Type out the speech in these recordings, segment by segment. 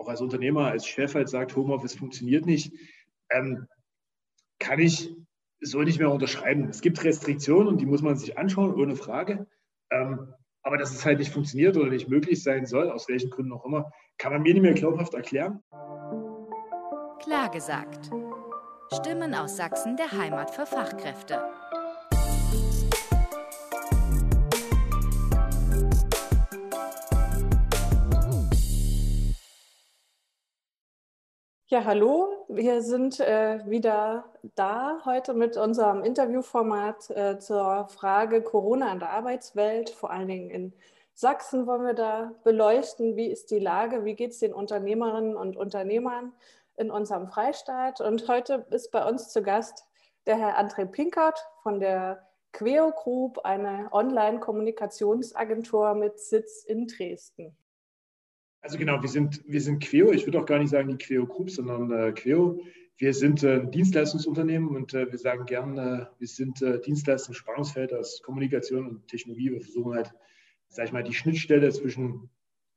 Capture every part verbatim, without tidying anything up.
auch als Unternehmer, als Chef halt sagt, Homeoffice funktioniert nicht, ähm, kann ich so nicht mehr unterschreiben. Es gibt Restriktionen und die muss man sich anschauen, ohne Frage. Ähm, aber dass es halt nicht funktioniert oder nicht möglich sein soll, aus welchen Gründen auch immer, kann man mir nicht mehr glaubhaft erklären. Klar gesagt. Stimmen aus Sachsen, der Heimat für Fachkräfte. Ja, hallo, wir sind äh, wieder da heute mit unserem Interviewformat äh, zur Frage Corona in der Arbeitswelt. Vor allen Dingen in Sachsen wollen wir da beleuchten, wie ist die Lage, wie geht es den Unternehmerinnen und Unternehmern in unserem Freistaat. Und heute ist bei uns zu Gast der Herr André Pinkert von der Queo Group, eine Online-Kommunikationsagentur mit Sitz in Dresden. Also genau, wir sind, wir sind Queo. Ich würde auch gar nicht sagen die Queo Group, sondern äh, Queo. Wir sind äh, ein Dienstleistungsunternehmen und äh, wir sagen gerne, äh, wir sind äh, Dienstleister im Spannungsfeld aus Kommunikation und Technologie. Wir versuchen halt, sag ich mal, die Schnittstelle zwischen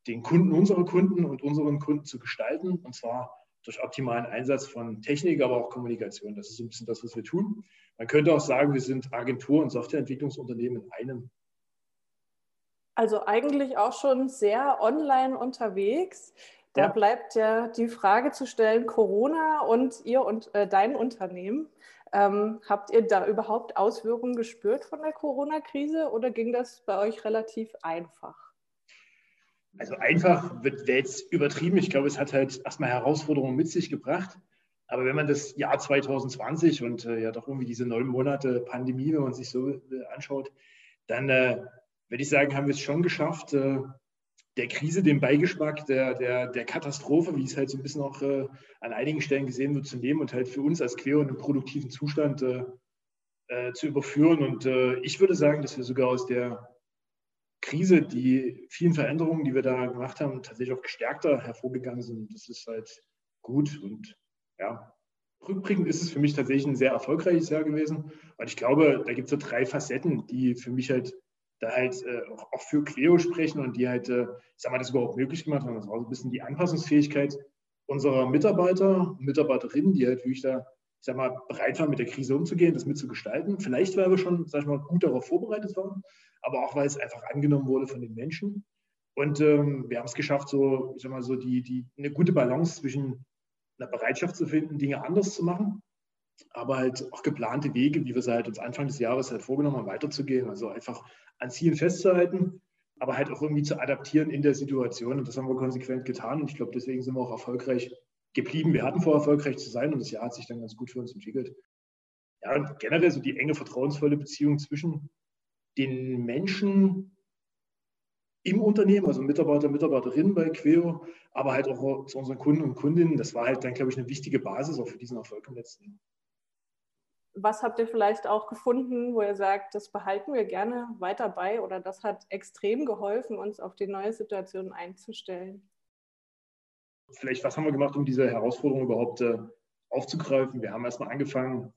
den Kunden unserer Kunden und unseren Kunden zu gestalten, und zwar durch optimalen Einsatz von Technik, aber auch Kommunikation. Das ist so ein bisschen das, was wir tun. Man könnte auch sagen, wir sind Agentur- und Softwareentwicklungsunternehmen in einem. Also eigentlich auch schon sehr online unterwegs. Da ja. bleibt ja die Frage zu stellen, Corona und ihr und äh, dein Unternehmen. Ähm, habt ihr da überhaupt Auswirkungen gespürt von der Corona-Krise oder ging das bei euch relativ einfach? Also einfach wird jetzt übertrieben. Ich glaube, es hat halt erstmal Herausforderungen mit sich gebracht. Aber wenn man das Jahr zwanzig zwanzig und äh, ja doch irgendwie diese neun Monate Pandemie, wenn man sich so äh, anschaut, dann äh, würde ich sagen, haben wir es schon geschafft, äh, der Krise, den Beigeschmack der, der, der Katastrophe, wie es halt so ein bisschen auch äh, an einigen Stellen gesehen wird, zu nehmen und halt für uns als Queo in einen produktiven Zustand äh, äh, zu überführen. Und äh, ich würde sagen, dass wir sogar aus der Krise, die vielen Veränderungen, die wir da gemacht haben, tatsächlich auch gestärkter hervorgegangen sind. Das ist halt gut und ja, rückblickend ist es für mich tatsächlich ein sehr erfolgreiches Jahr gewesen. Und ich glaube, da gibt es so drei Facetten, die für mich halt da halt äh, auch für Queo sprechen und die halt, äh, ich sag mal, das überhaupt möglich gemacht haben. Das war so ein bisschen die Anpassungsfähigkeit unserer Mitarbeiter und Mitarbeiterinnen, die halt wirklich da, ich sag mal, bereit waren, mit der Krise umzugehen, das mitzugestalten. Vielleicht, weil wir schon, sag ich mal, gut darauf vorbereitet waren, aber auch, weil es einfach angenommen wurde von den Menschen. Und ähm, wir haben es geschafft, so, ich sag mal, so die, die, eine gute Balance zwischen einer Bereitschaft zu finden, Dinge anders zu machen, aber halt auch geplante Wege, wie wir es halt uns Anfang des Jahres halt vorgenommen haben, weiterzugehen. Also einfach an Zielen festzuhalten, aber halt auch irgendwie zu adaptieren in der Situation. Und das haben wir konsequent getan. Und ich glaube, deswegen sind wir auch erfolgreich geblieben. Wir hatten vor, erfolgreich zu sein, und das Jahr hat sich dann ganz gut für uns entwickelt. Ja, und generell so die enge, vertrauensvolle Beziehung zwischen den Menschen im Unternehmen, also Mitarbeiter, Mitarbeiterinnen bei Queo, aber halt auch zu unseren Kunden und Kundinnen. Das war halt dann, glaube ich, eine wichtige Basis auch für diesen Erfolg im letzten Jahr. Was habt ihr vielleicht auch gefunden, wo ihr sagt, das behalten wir gerne weiter bei, oder das hat extrem geholfen, uns auf die neue Situation einzustellen? Vielleicht, was haben wir gemacht, um diese Herausforderung überhaupt äh, aufzugreifen? Wir haben erstmal angefangen,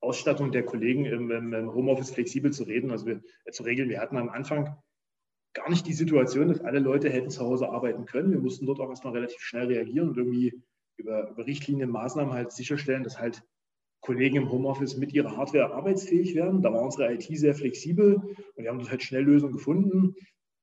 Ausstattung der Kollegen im, im Homeoffice flexibel zu reden, also wir, äh, zu regeln. Wir hatten am Anfang gar nicht die Situation, dass alle Leute hätten zu Hause arbeiten können. Wir mussten dort auch erstmal relativ schnell reagieren und irgendwie über, über Richtlinien, Maßnahmen halt sicherstellen, dass halt Kollegen im Homeoffice mit ihrer Hardware arbeitsfähig werden. Da war unsere I T sehr flexibel und wir haben dort halt schnell Lösungen gefunden.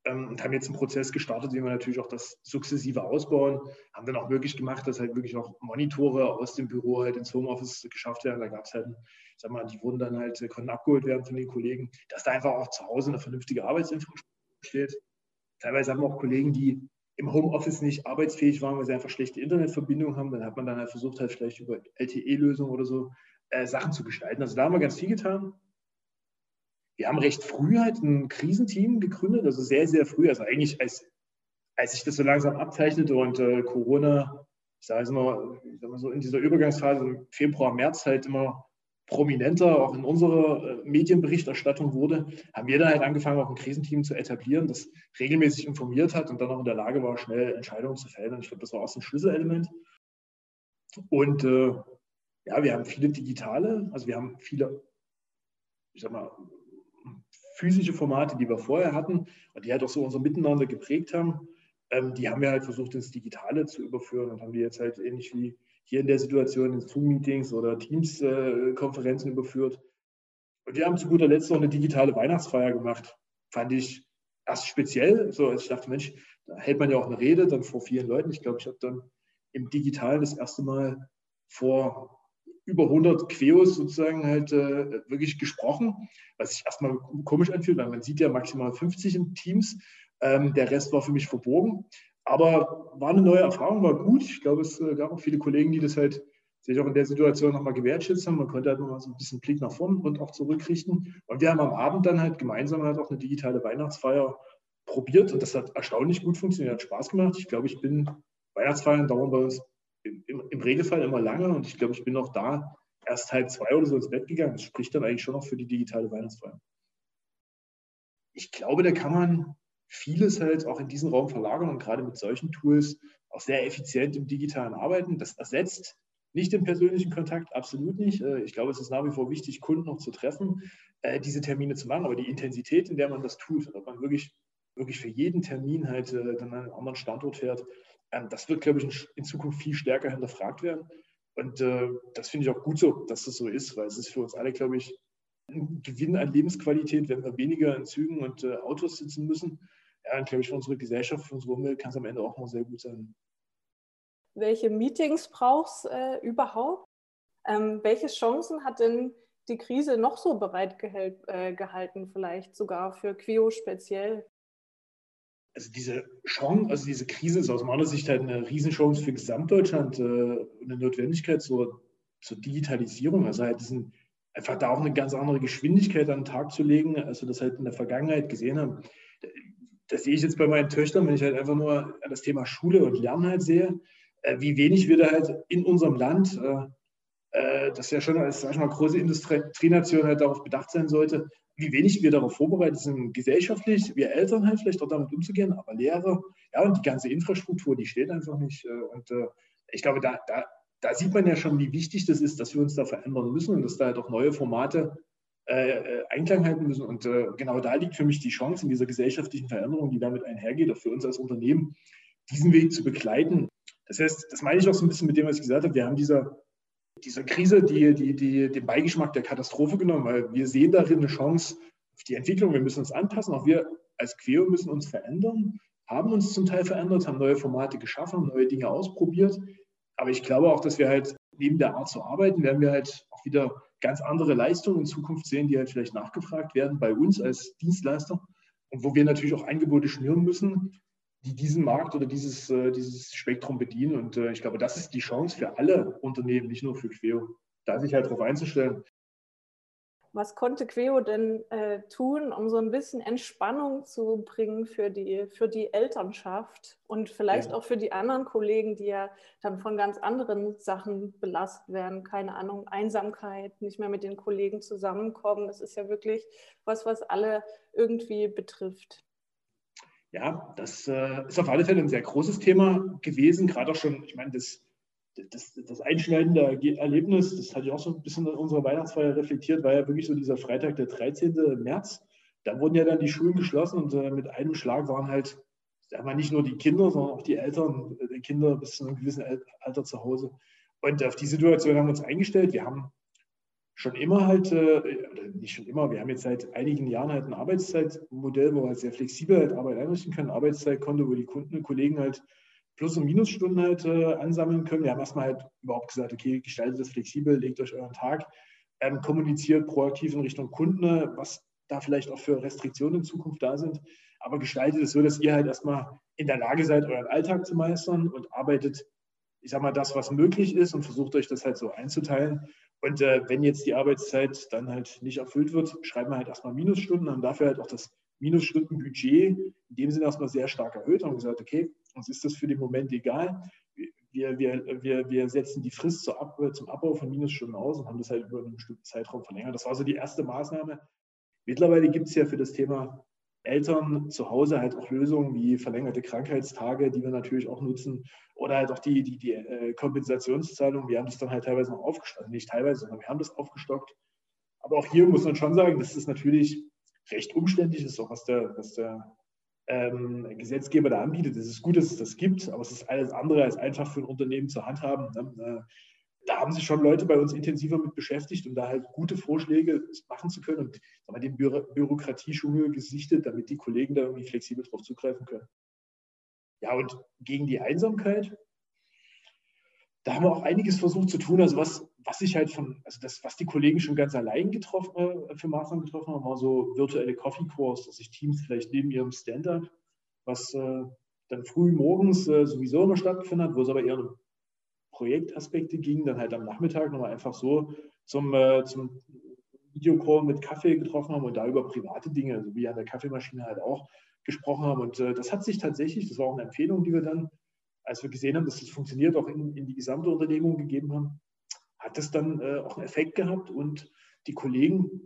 Und haben jetzt einen Prozess gestartet, wie wir natürlich auch das sukzessive ausbauen, haben dann auch möglich gemacht, dass halt wirklich auch Monitore aus dem Büro halt ins Homeoffice geschafft werden. Da gab es halt, ich sag mal, die wurden dann halt, konnten abgeholt werden von den Kollegen, dass da einfach auch zu Hause eine vernünftige Arbeitsinfrastruktur steht. Teilweise haben wir auch Kollegen, die im Homeoffice nicht arbeitsfähig waren, weil sie einfach schlechte Internetverbindungen haben. Dann hat man dann halt versucht, halt vielleicht über L T E-Lösungen oder so äh, Sachen zu gestalten. Also da haben wir ganz viel getan. Wir haben recht früh halt ein Krisenteam gegründet, also sehr, sehr früh. Also eigentlich, als, als ich das so langsam abzeichnete und äh, Corona, ich sage es mal, ich sag mal so in dieser Übergangsphase im Februar, März halt immer prominenter auch in unserer äh, Medienberichterstattung wurde, haben wir dann halt angefangen, auch ein Krisenteam zu etablieren, das regelmäßig informiert hat und dann auch in der Lage war, schnell Entscheidungen zu fällen. Und ich glaube, das war auch so ein Schlüsselelement. Und äh, ja, wir haben viele digitale, also wir haben viele, ich sag mal, physische Formate, die wir vorher hatten und die halt auch so unser Miteinander geprägt haben. Ähm, die haben wir halt versucht, ins Digitale zu überführen und haben die jetzt halt ähnlich wie hier in der Situation in Zoom-Meetings oder Teams-Konferenzen äh, überführt. Und wir haben zu guter Letzt noch eine digitale Weihnachtsfeier gemacht. Fand ich erst speziell. So, ich dachte, Mensch, da hält man ja auch eine Rede dann vor vielen Leuten. Ich glaube, ich habe dann im Digitalen das erste Mal vor über hundert Queos sozusagen halt äh, wirklich gesprochen, was sich erstmal komisch anfühlt, weil man sieht ja maximal fünfzig in Teams. Ähm, der Rest war für mich verborgen, aber war eine neue Erfahrung, war gut. Ich glaube, es äh, gab auch viele Kollegen, die das halt sich auch in der Situation nochmal gewertschätzt haben. Man konnte halt nochmal so ein bisschen Blick nach vorn und auch zurückrichten. Und wir haben am Abend dann halt gemeinsam halt auch eine digitale Weihnachtsfeier probiert und das hat erstaunlich gut funktioniert, hat Spaß gemacht. Ich glaube, ich bin, Weihnachtsfeiern dauern bei uns Im, im Regelfall immer lange und ich glaube, ich bin auch da erst halb zwei oder so ins Bett gegangen. Das spricht dann eigentlich schon noch für die digitale Weihnachtsfeier. Ich glaube, da kann man vieles halt auch in diesen Raum verlagern und gerade mit solchen Tools auch sehr effizient im digitalen Arbeiten. Das ersetzt nicht den persönlichen Kontakt, absolut nicht. Ich glaube, es ist nach wie vor wichtig, Kunden noch zu treffen, diese Termine zu machen, aber die Intensität, in der man das tut, und ob man wirklich, wirklich für jeden Termin halt dann an einen anderen Standort fährt, das wird, glaube ich, in Zukunft viel stärker hinterfragt werden. Und äh, das finde ich auch gut so, dass das so ist, weil es ist für uns alle, glaube ich, ein Gewinn an Lebensqualität, wenn wir weniger in Zügen und äh, Autos sitzen müssen. Ja, und glaube ich, für unsere Gesellschaft, für unsere Umwelt kann es am Ende auch noch sehr gut sein. Welche Meetings brauchst du äh, überhaupt? Ähm, welche Chancen hat denn die Krise noch so bereit gehält, äh, gehalten, vielleicht sogar für Queo speziell? Also diese Chance, also diese Krise ist aus meiner Sicht halt eine Riesenchance für Gesamtdeutschland, äh, eine Notwendigkeit zur, zur Digitalisierung. Also halt diesen, einfach da auch eine ganz andere Geschwindigkeit an den Tag zu legen, als wir das halt in der Vergangenheit gesehen haben. Das sehe ich jetzt bei meinen Töchtern, wenn ich halt einfach nur das Thema Schule und Lernen halt sehe, äh, wie wenig wir da halt in unserem Land, äh, das ja schon als, sag ich mal, große Industrienation halt darauf bedacht sein sollte, wie wenig wir darauf vorbereitet sind, gesellschaftlich, wir Eltern halt vielleicht auch damit umzugehen, aber Lehrer, ja, und die ganze Infrastruktur, die steht einfach nicht. Und äh, ich glaube, da, da, da sieht man ja schon, wie wichtig das ist, dass wir uns da verändern müssen und dass da halt auch neue Formate äh, Einklang halten müssen. Und äh, genau da liegt für mich die Chance in dieser gesellschaftlichen Veränderung, die damit einhergeht, auch für uns als Unternehmen, diesen Weg zu begleiten. Das heißt, das meine ich auch so ein bisschen mit dem, was ich gesagt habe, wir haben dieser Diese Krise, die, die, die, den Beigeschmack der Katastrophe genommen, weil wir sehen darin eine Chance auf die Entwicklung. Wir müssen uns anpassen, auch wir als Queo müssen uns verändern, haben uns zum Teil verändert, haben neue Formate geschaffen, neue Dinge ausprobiert. Aber ich glaube auch, dass wir halt neben der Art zu arbeiten, werden wir halt auch wieder ganz andere Leistungen in Zukunft sehen, die halt vielleicht nachgefragt werden bei uns als Dienstleister und wo wir natürlich auch Angebote schnüren müssen, die diesen Markt oder dieses, dieses Spektrum bedienen. Und ich glaube, das ist die Chance für alle Unternehmen, nicht nur für Queo, da sich halt darauf einzustellen. Was konnte Queo denn äh, tun, um so ein bisschen Entspannung zu bringen für die, für die Elternschaft und vielleicht ja. auch für die anderen Kollegen, die ja dann von ganz anderen Sachen belastet werden? Keine Ahnung, Einsamkeit, nicht mehr mit den Kollegen zusammenkommen. Das ist ja wirklich was, was alle irgendwie betrifft. Ja, das äh, ist auf alle Fälle ein sehr großes Thema gewesen, gerade auch schon, ich meine, das, das, das einschneidende Erlebnis, das hatte ich auch so ein bisschen in unserer Weihnachtsfeier reflektiert, war ja wirklich so dieser Freitag, der dreizehnten März, da wurden ja dann die Schulen geschlossen und äh, mit einem Schlag waren halt, sagen wir, nicht nur die Kinder, sondern auch die Eltern der Kinder bis zu einem gewissen Alter zu Hause. Und auf die Situation haben wir uns eingestellt, wir haben schon immer halt, äh, nicht schon immer, wir haben jetzt seit einigen Jahren halt ein Arbeitszeitmodell, wo wir halt sehr flexibel halt Arbeit einrichten können, Arbeitszeitkonto, wo die Kunden und Kollegen halt Plus- und Minusstunden halt äh, ansammeln können. Wir haben erstmal halt überhaupt gesagt, okay, gestaltet das flexibel, legt euch euren Tag, ähm, kommuniziert proaktiv in Richtung Kunden, was da vielleicht auch für Restriktionen in Zukunft da sind, aber gestaltet es so, dass ihr halt erstmal in der Lage seid, euren Alltag zu meistern und arbeitet, ich sag mal, das, was möglich ist und versucht euch das halt so einzuteilen. Und äh, wenn jetzt die Arbeitszeit dann halt nicht erfüllt wird, schreiben wir halt erstmal Minusstunden, haben dafür halt auch das Minusstundenbudget in dem Sinne erstmal sehr stark erhöht und haben gesagt, okay, uns ist das für den Moment egal. Wir, wir, wir, wir setzen die Frist zur Ab zum Abbau von Minusstunden aus und haben das halt über einen bestimmten Zeitraum verlängert. Das war so die erste Maßnahme. Mittlerweile gibt es ja für das Thema Eltern zu Hause halt auch Lösungen wie verlängerte Krankheitstage, die wir natürlich auch nutzen, oder halt auch die, die, die äh, Kompensationszahlung. Wir haben das dann halt teilweise noch aufgestockt, nicht teilweise, sondern wir haben das aufgestockt. Aber auch hier muss man schon sagen, das ist natürlich recht umständlich, ist auch was der, was der ähm, Gesetzgeber da anbietet. Es ist gut, dass es das gibt, aber es ist alles andere als einfach für ein Unternehmen zu handhaben. Dann, äh, da haben sich schon Leute bei uns intensiver mit beschäftigt, um da halt gute Vorschläge machen zu können und sagen wir, den Bü Bürokratiedschungel gesichtet, damit die Kollegen da irgendwie flexibel drauf zugreifen können. Ja, und gegen die Einsamkeit, da haben wir auch einiges versucht zu tun. Also was, was ich halt von, also das, was die Kollegen schon ganz allein getroffen, äh, für Maßnahmen getroffen haben, war so virtuelle Coffee Course, dass sich Teams vielleicht neben ihrem Stand-up, was äh, dann früh morgens äh, sowieso immer stattgefunden hat, wo es aber eher um Projektaspekte ging, dann halt am Nachmittag nochmal einfach so zum, äh, zum Videocall mit Kaffee getroffen haben und da über private Dinge, also wie an der Kaffeemaschine halt auch, gesprochen haben. Und äh, das hat sich tatsächlich, das war auch eine Empfehlung, die wir dann, als wir gesehen haben, dass das funktioniert, auch in, in die gesamte Unternehmung gegeben haben, hat das dann äh, auch einen Effekt gehabt und die Kollegen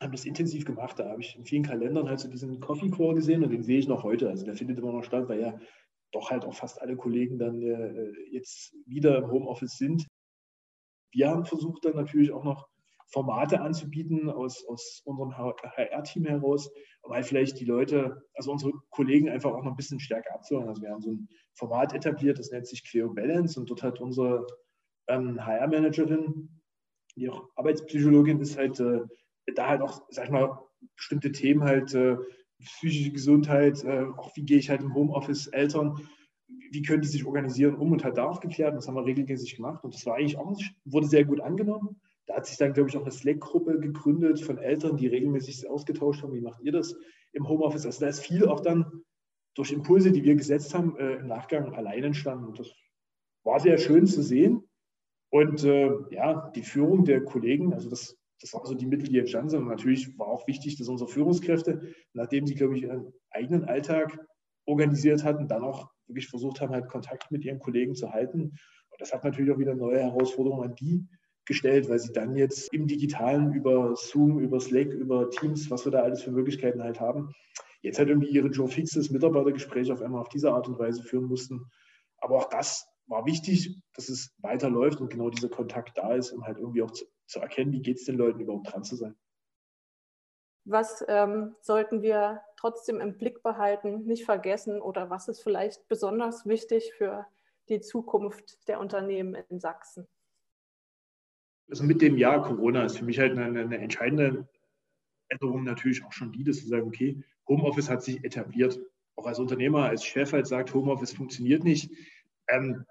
haben das intensiv gemacht. Da habe ich in vielen Kalendern halt so diesen Coffee Call gesehen und den sehe ich noch heute. Also der findet immer noch statt, weil ja doch halt auch fast alle Kollegen dann äh, jetzt wieder im Homeoffice sind. Wir haben versucht dann natürlich auch noch Formate anzubieten aus, aus unserem H R-Team heraus, weil vielleicht die Leute, also unsere Kollegen einfach auch noch ein bisschen stärker abzuholen. Also wir haben so ein Format etabliert, das nennt sich Queo Balance und dort hat unsere ähm, H R-Managerin, die auch Arbeitspsychologin ist, halt äh, da halt auch, sag ich mal, bestimmte Themen halt, äh, psychische Gesundheit, äh, auch wie gehe ich halt im Homeoffice, Eltern, wie können die sich organisieren, um und halt darauf geklärt. Und das haben wir regelmäßig gemacht und das war eigentlich auch, wurde sehr gut angenommen. Da hat sich dann, glaube ich, auch eine Slack-Gruppe gegründet von Eltern, die regelmäßig ausgetauscht haben, wie macht ihr das im Homeoffice? Also da ist viel auch dann durch Impulse, die wir gesetzt haben, äh, im Nachgang allein entstanden. Und das war sehr schön zu sehen. Und äh, ja, die Führung der Kollegen, also das, das waren so die Mittel, die entstanden sind. Und natürlich war auch wichtig, dass unsere Führungskräfte, nachdem sie, glaube ich, ihren eigenen Alltag organisiert hatten, dann auch wirklich versucht haben, halt Kontakt mit ihren Kollegen zu halten. Und das hat natürlich auch wieder neue Herausforderungen an die gestellt, weil sie dann jetzt im Digitalen über Zoom, über Slack, über Teams, was wir da alles für Möglichkeiten halt haben, jetzt halt irgendwie ihre Joe Fixes Mitarbeitergespräche auf einmal auf diese Art und Weise führen mussten. Aber auch das war wichtig, dass es weiterläuft und genau dieser Kontakt da ist, um halt irgendwie auch zu, zu erkennen, wie geht es den Leuten überhaupt dran zu sein. Was ähm, sollten wir trotzdem im Blick behalten, nicht vergessen oder was ist vielleicht besonders wichtig für die Zukunft der Unternehmen in Sachsen? Also mit dem Jahr Corona ist für mich halt eine, eine entscheidende Änderung natürlich auch schon die, dass wir sagen, okay, Homeoffice hat sich etabliert. Auch als Unternehmer, als Chef halt sagt, Homeoffice funktioniert nicht, ähm,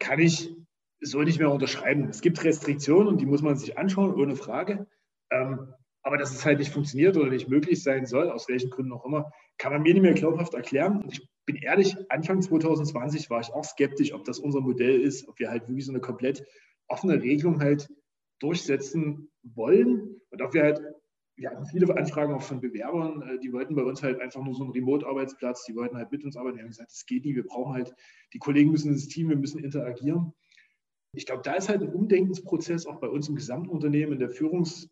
kann ich so nicht mehr unterschreiben. Es gibt Restriktionen und die muss man sich anschauen, ohne Frage. Ähm, aber dass es halt nicht funktioniert oder nicht möglich sein soll, aus welchen Gründen auch immer, kann man mir nicht mehr glaubhaft erklären. Und ich bin ehrlich, Anfang zwanzig zwanzig war ich auch skeptisch, ob das unser Modell ist, ob wir halt wirklich so eine komplett offene Regelung halt durchsetzen wollen. Und auch wir halt, wir hatten viele Anfragen auch von Bewerbern, die wollten bei uns halt einfach nur so einen Remote-Arbeitsplatz, die wollten halt mit uns arbeiten. Wir haben gesagt, das geht nicht, wir brauchen halt, die Kollegen müssen ins Team, wir müssen interagieren. Ich glaube, da ist halt ein Umdenkensprozess auch bei uns im Gesamtunternehmen, in der Führungs,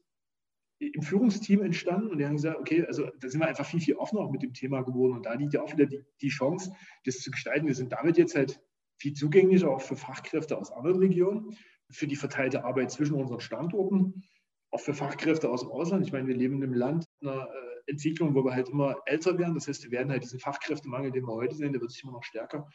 im Führungsteam entstanden. Und die haben gesagt, okay, also da sind wir einfach viel, viel offener auch mit dem Thema geworden. Und da liegt ja auch wieder die, die Chance, das zu gestalten. Wir sind damit jetzt halt viel zugänglicher, auch für Fachkräfte aus anderen Regionen, für die verteilte Arbeit zwischen unseren Standorten, auch für Fachkräfte aus dem Ausland. Ich meine, wir leben in einem Land, in einer Entwicklung, wo wir halt immer älter werden. Das heißt, wir werden halt diesen Fachkräftemangel, den wir heute sehen, der wird sich immer noch stärker,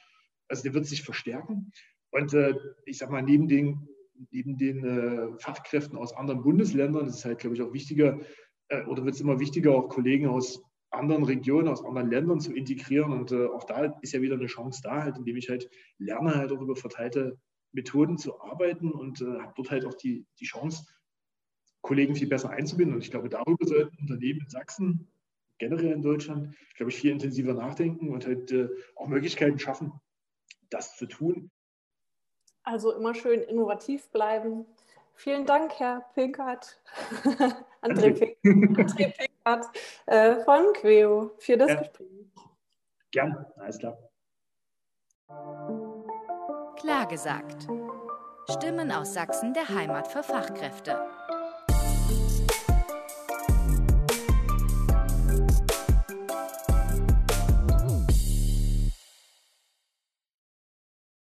also der wird sich verstärken. Und äh, ich sag mal, neben den, neben den äh, Fachkräften aus anderen Bundesländern, das ist halt, glaube ich, auch wichtiger, äh, oder wird es immer wichtiger, auch Kollegen aus anderen Regionen, aus anderen Ländern zu integrieren. Und äh, auch da ist ja wieder eine Chance da, halt, indem ich halt lerne, halt auch über verteilte Methoden zu arbeiten und äh, habe dort halt auch die, die Chance, Kollegen viel besser einzubinden. Und ich glaube, darüber sollten Unternehmen in Sachsen, generell in Deutschland, glaube ich, viel intensiver nachdenken und halt äh, auch Möglichkeiten schaffen, das zu tun. Also immer schön innovativ bleiben. Vielen Dank, Herr Pinkert, André Pinkert äh, von Queo für das ja. Gespräch. Gerne, alles klar. Klar gesagt. Stimmen aus Sachsen, der Heimat für Fachkräfte.